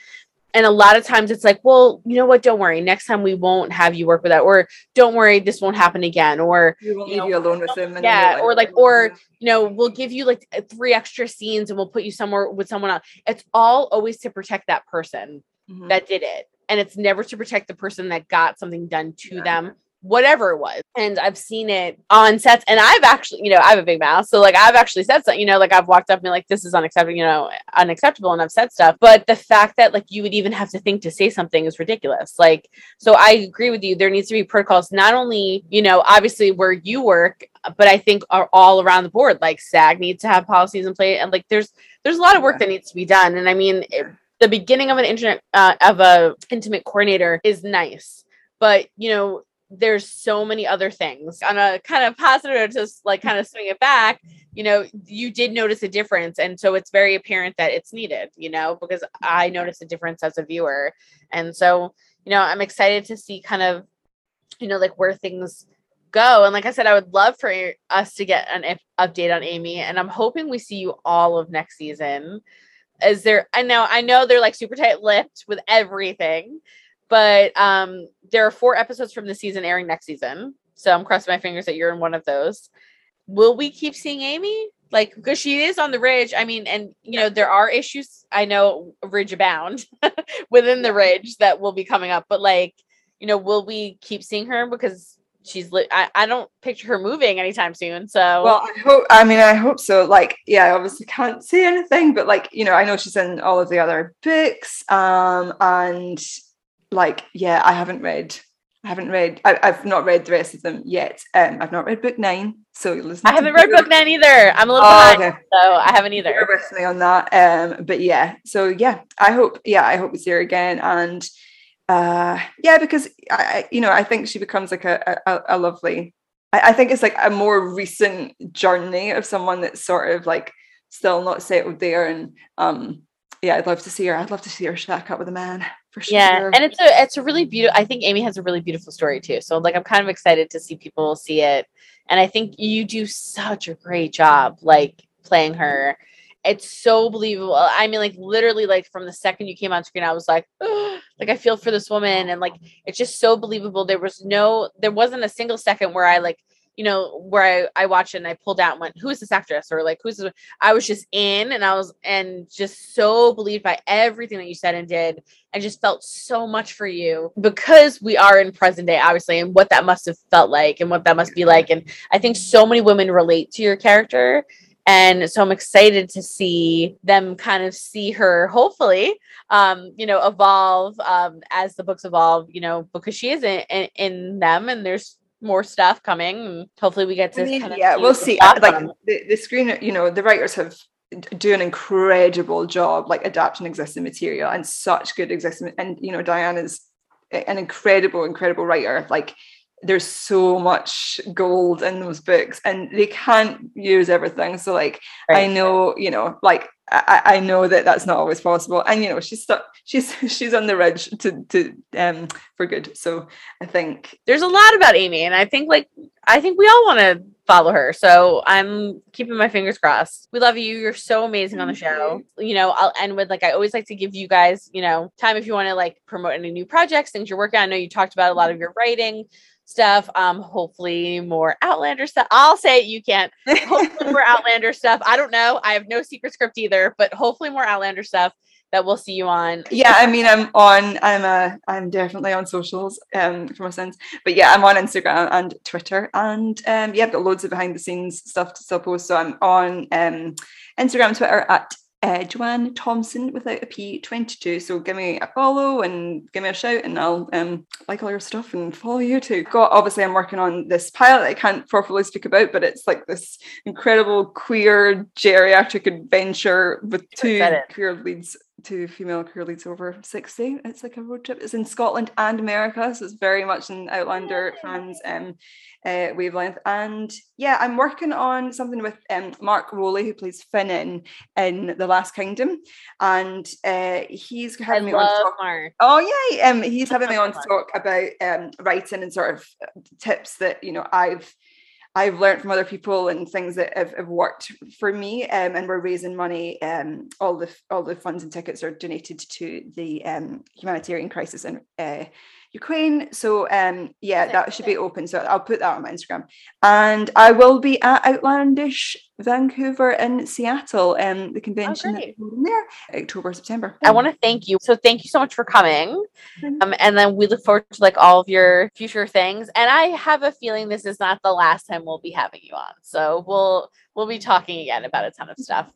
And a lot of times it's like, well, you know what? Don't worry. Next time we won't have you work with that, or don't worry, this won't happen again. Or we won't leave you alone with them. And yeah. Like, or like, or, you know, we'll give you like three extra scenes and we'll put you somewhere with someone else. It's all always to protect that person mm-hmm. that did it. And it's never to protect the person that got something done to yeah. them, whatever it was. And I've seen it on sets, and I've actually, you know, I have a big mouth. So like, I've actually said something, you know, like I've walked up and been like, this is unacceptable, you know, unacceptable. And I've said stuff, but the fact that like, you would even have to think to say something is ridiculous. Like, so I agree with you. There needs to be protocols, not only, you know, obviously where you work, but I think are all around the board, like SAG needs to have policies in place. And like, there's, there's a lot of work yeah. that needs to be done. And I mean, it, the beginning of an internet uh, of a intimate coordinator is nice, but you know, there's so many other things. On a kind of positive, just like kind of swing it back, you know, you did notice a difference. And so it's very apparent that it's needed, you know, because I noticed a difference as a viewer. And so, you know, I'm excited to see kind of, you know, like where things go. And like I said, I would love for us to get an update on Amy, and I'm hoping we see you all of next season. Is there, I know, I know they're like super tight lipped with everything, but um, there are four episodes from the season airing next season. So I'm crossing my fingers that you're in one of those. Will we keep seeing Amy? Like, because she is on the Ridge. I mean, and you know, there are issues. I know Ridge abound within the Ridge that will be coming up, but like, you know, will we keep seeing her? Because she's li- I, I don't picture her moving anytime soon, so well I hope I mean I hope so like yeah I obviously can't say anything, but like, you know, I know she's in all of the other books, um and like yeah I haven't read I haven't read I, I've not read the rest of them yet. um I've not read book nine, so you're listening I haven't read book nine either. I'm a little oh, behind okay. so I haven't either. You're with me on that. Um but yeah so yeah I hope yeah I hope we see her again. And Uh, yeah, because, I, you know, I think she becomes like a, a, a lovely, I, I think it's like a more recent journey of someone that's sort of like still not settled there. And um, yeah, I'd love to see her. I'd love to see her shack up with a man for sure. Yeah. And it's a, it's a really beautiful, I think Amy has a really beautiful story too. So like, I'm kind of excited to see people see it. And I think you do such a great job, like playing her. It's so believable. I mean, like literally, like from the second you came on screen, I was like, oh, like I feel for this woman. And like, it's just so believable. There was no, there wasn't a single second where I like, you know, where I, I watched it and I pulled out and went, who is this actress? Or like, who's this? I was just in and I was, and just so believed by everything that you said and did. I just felt so much for you, because we are in present day, obviously, and what that must've felt like and what that must be like. And I think so many women relate to your character. And so I'm excited to see them kind of see her, hopefully, um, you know, evolve um, as the books evolve, you know, because she is in, in, in them, and there's more stuff coming. And hopefully we get to I mean, kind of yeah, see we'll see. Like the, the screen, you know, the writers have do an incredible job, like adapting existing material, and such good existing. And, you know, Diana's an incredible, incredible writer. Like, there's so much gold in those books, and they can't use everything. So like, right. I know, you know, like I, I know that that's not always possible. And, you know, she's stuck, she's, she's on the Ridge to, to, um, for good. So I think there's a lot about Amy, and I think like, I think we all want to follow her. So I'm keeping my fingers crossed. We love you. You're so amazing on the show. You know, I'll end with like, I always like to give you guys, you know, time if you want to like promote any new projects, things you're working on. I know you talked about a lot of your writing stuff, um hopefully more Outlander stuff. I'll say it, you can't. Hopefully more Outlander stuff. I don't know, I have no secret script either, but hopefully more Outlander stuff. that we'll see you on. Yeah, I mean, I'm on, I'm uh, I'm definitely on socials um, for my sins. But yeah, I'm on Instagram and Twitter. And um, yeah, I've got loads of behind the scenes stuff to still post. So I'm on um, Instagram, Twitter at uh, Joanne Thompson without a P twenty-two. So give me a follow and give me a shout and I'll um, like all your stuff and follow you too. God, obviously I'm working on this pilot I can't properly speak about, but it's like this incredible queer geriatric adventure with two queer leads. Two female career leads over sixty. It's like a road trip. It's in Scotland and America, so it's very much an Outlander fans um uh, wavelength. And yeah, I'm working on something with um Mark Rowley, who plays Finn in in The Last Kingdom, and uh he's having I me on to talk. Mark. Oh yeah, um he's having me on to talk about um writing and sort of tips that you know I've. I've learned from other people and things that have, have worked for me, um, and we're raising money. Um, all the all the funds and tickets are donated to the um, humanitarian crisis in uh, Ukraine. So um, yeah, that should be open. So I'll put that on my Instagram, and I will be at Outlandish Vancouver and Seattle, and um, the convention oh, that's in there, October, September. I want to thank you. So thank you so much for coming. Um, and then we look forward to like all of your future things. And I have a feeling this is not the last time we'll be having you on. So we'll we'll be talking again about a ton of stuff.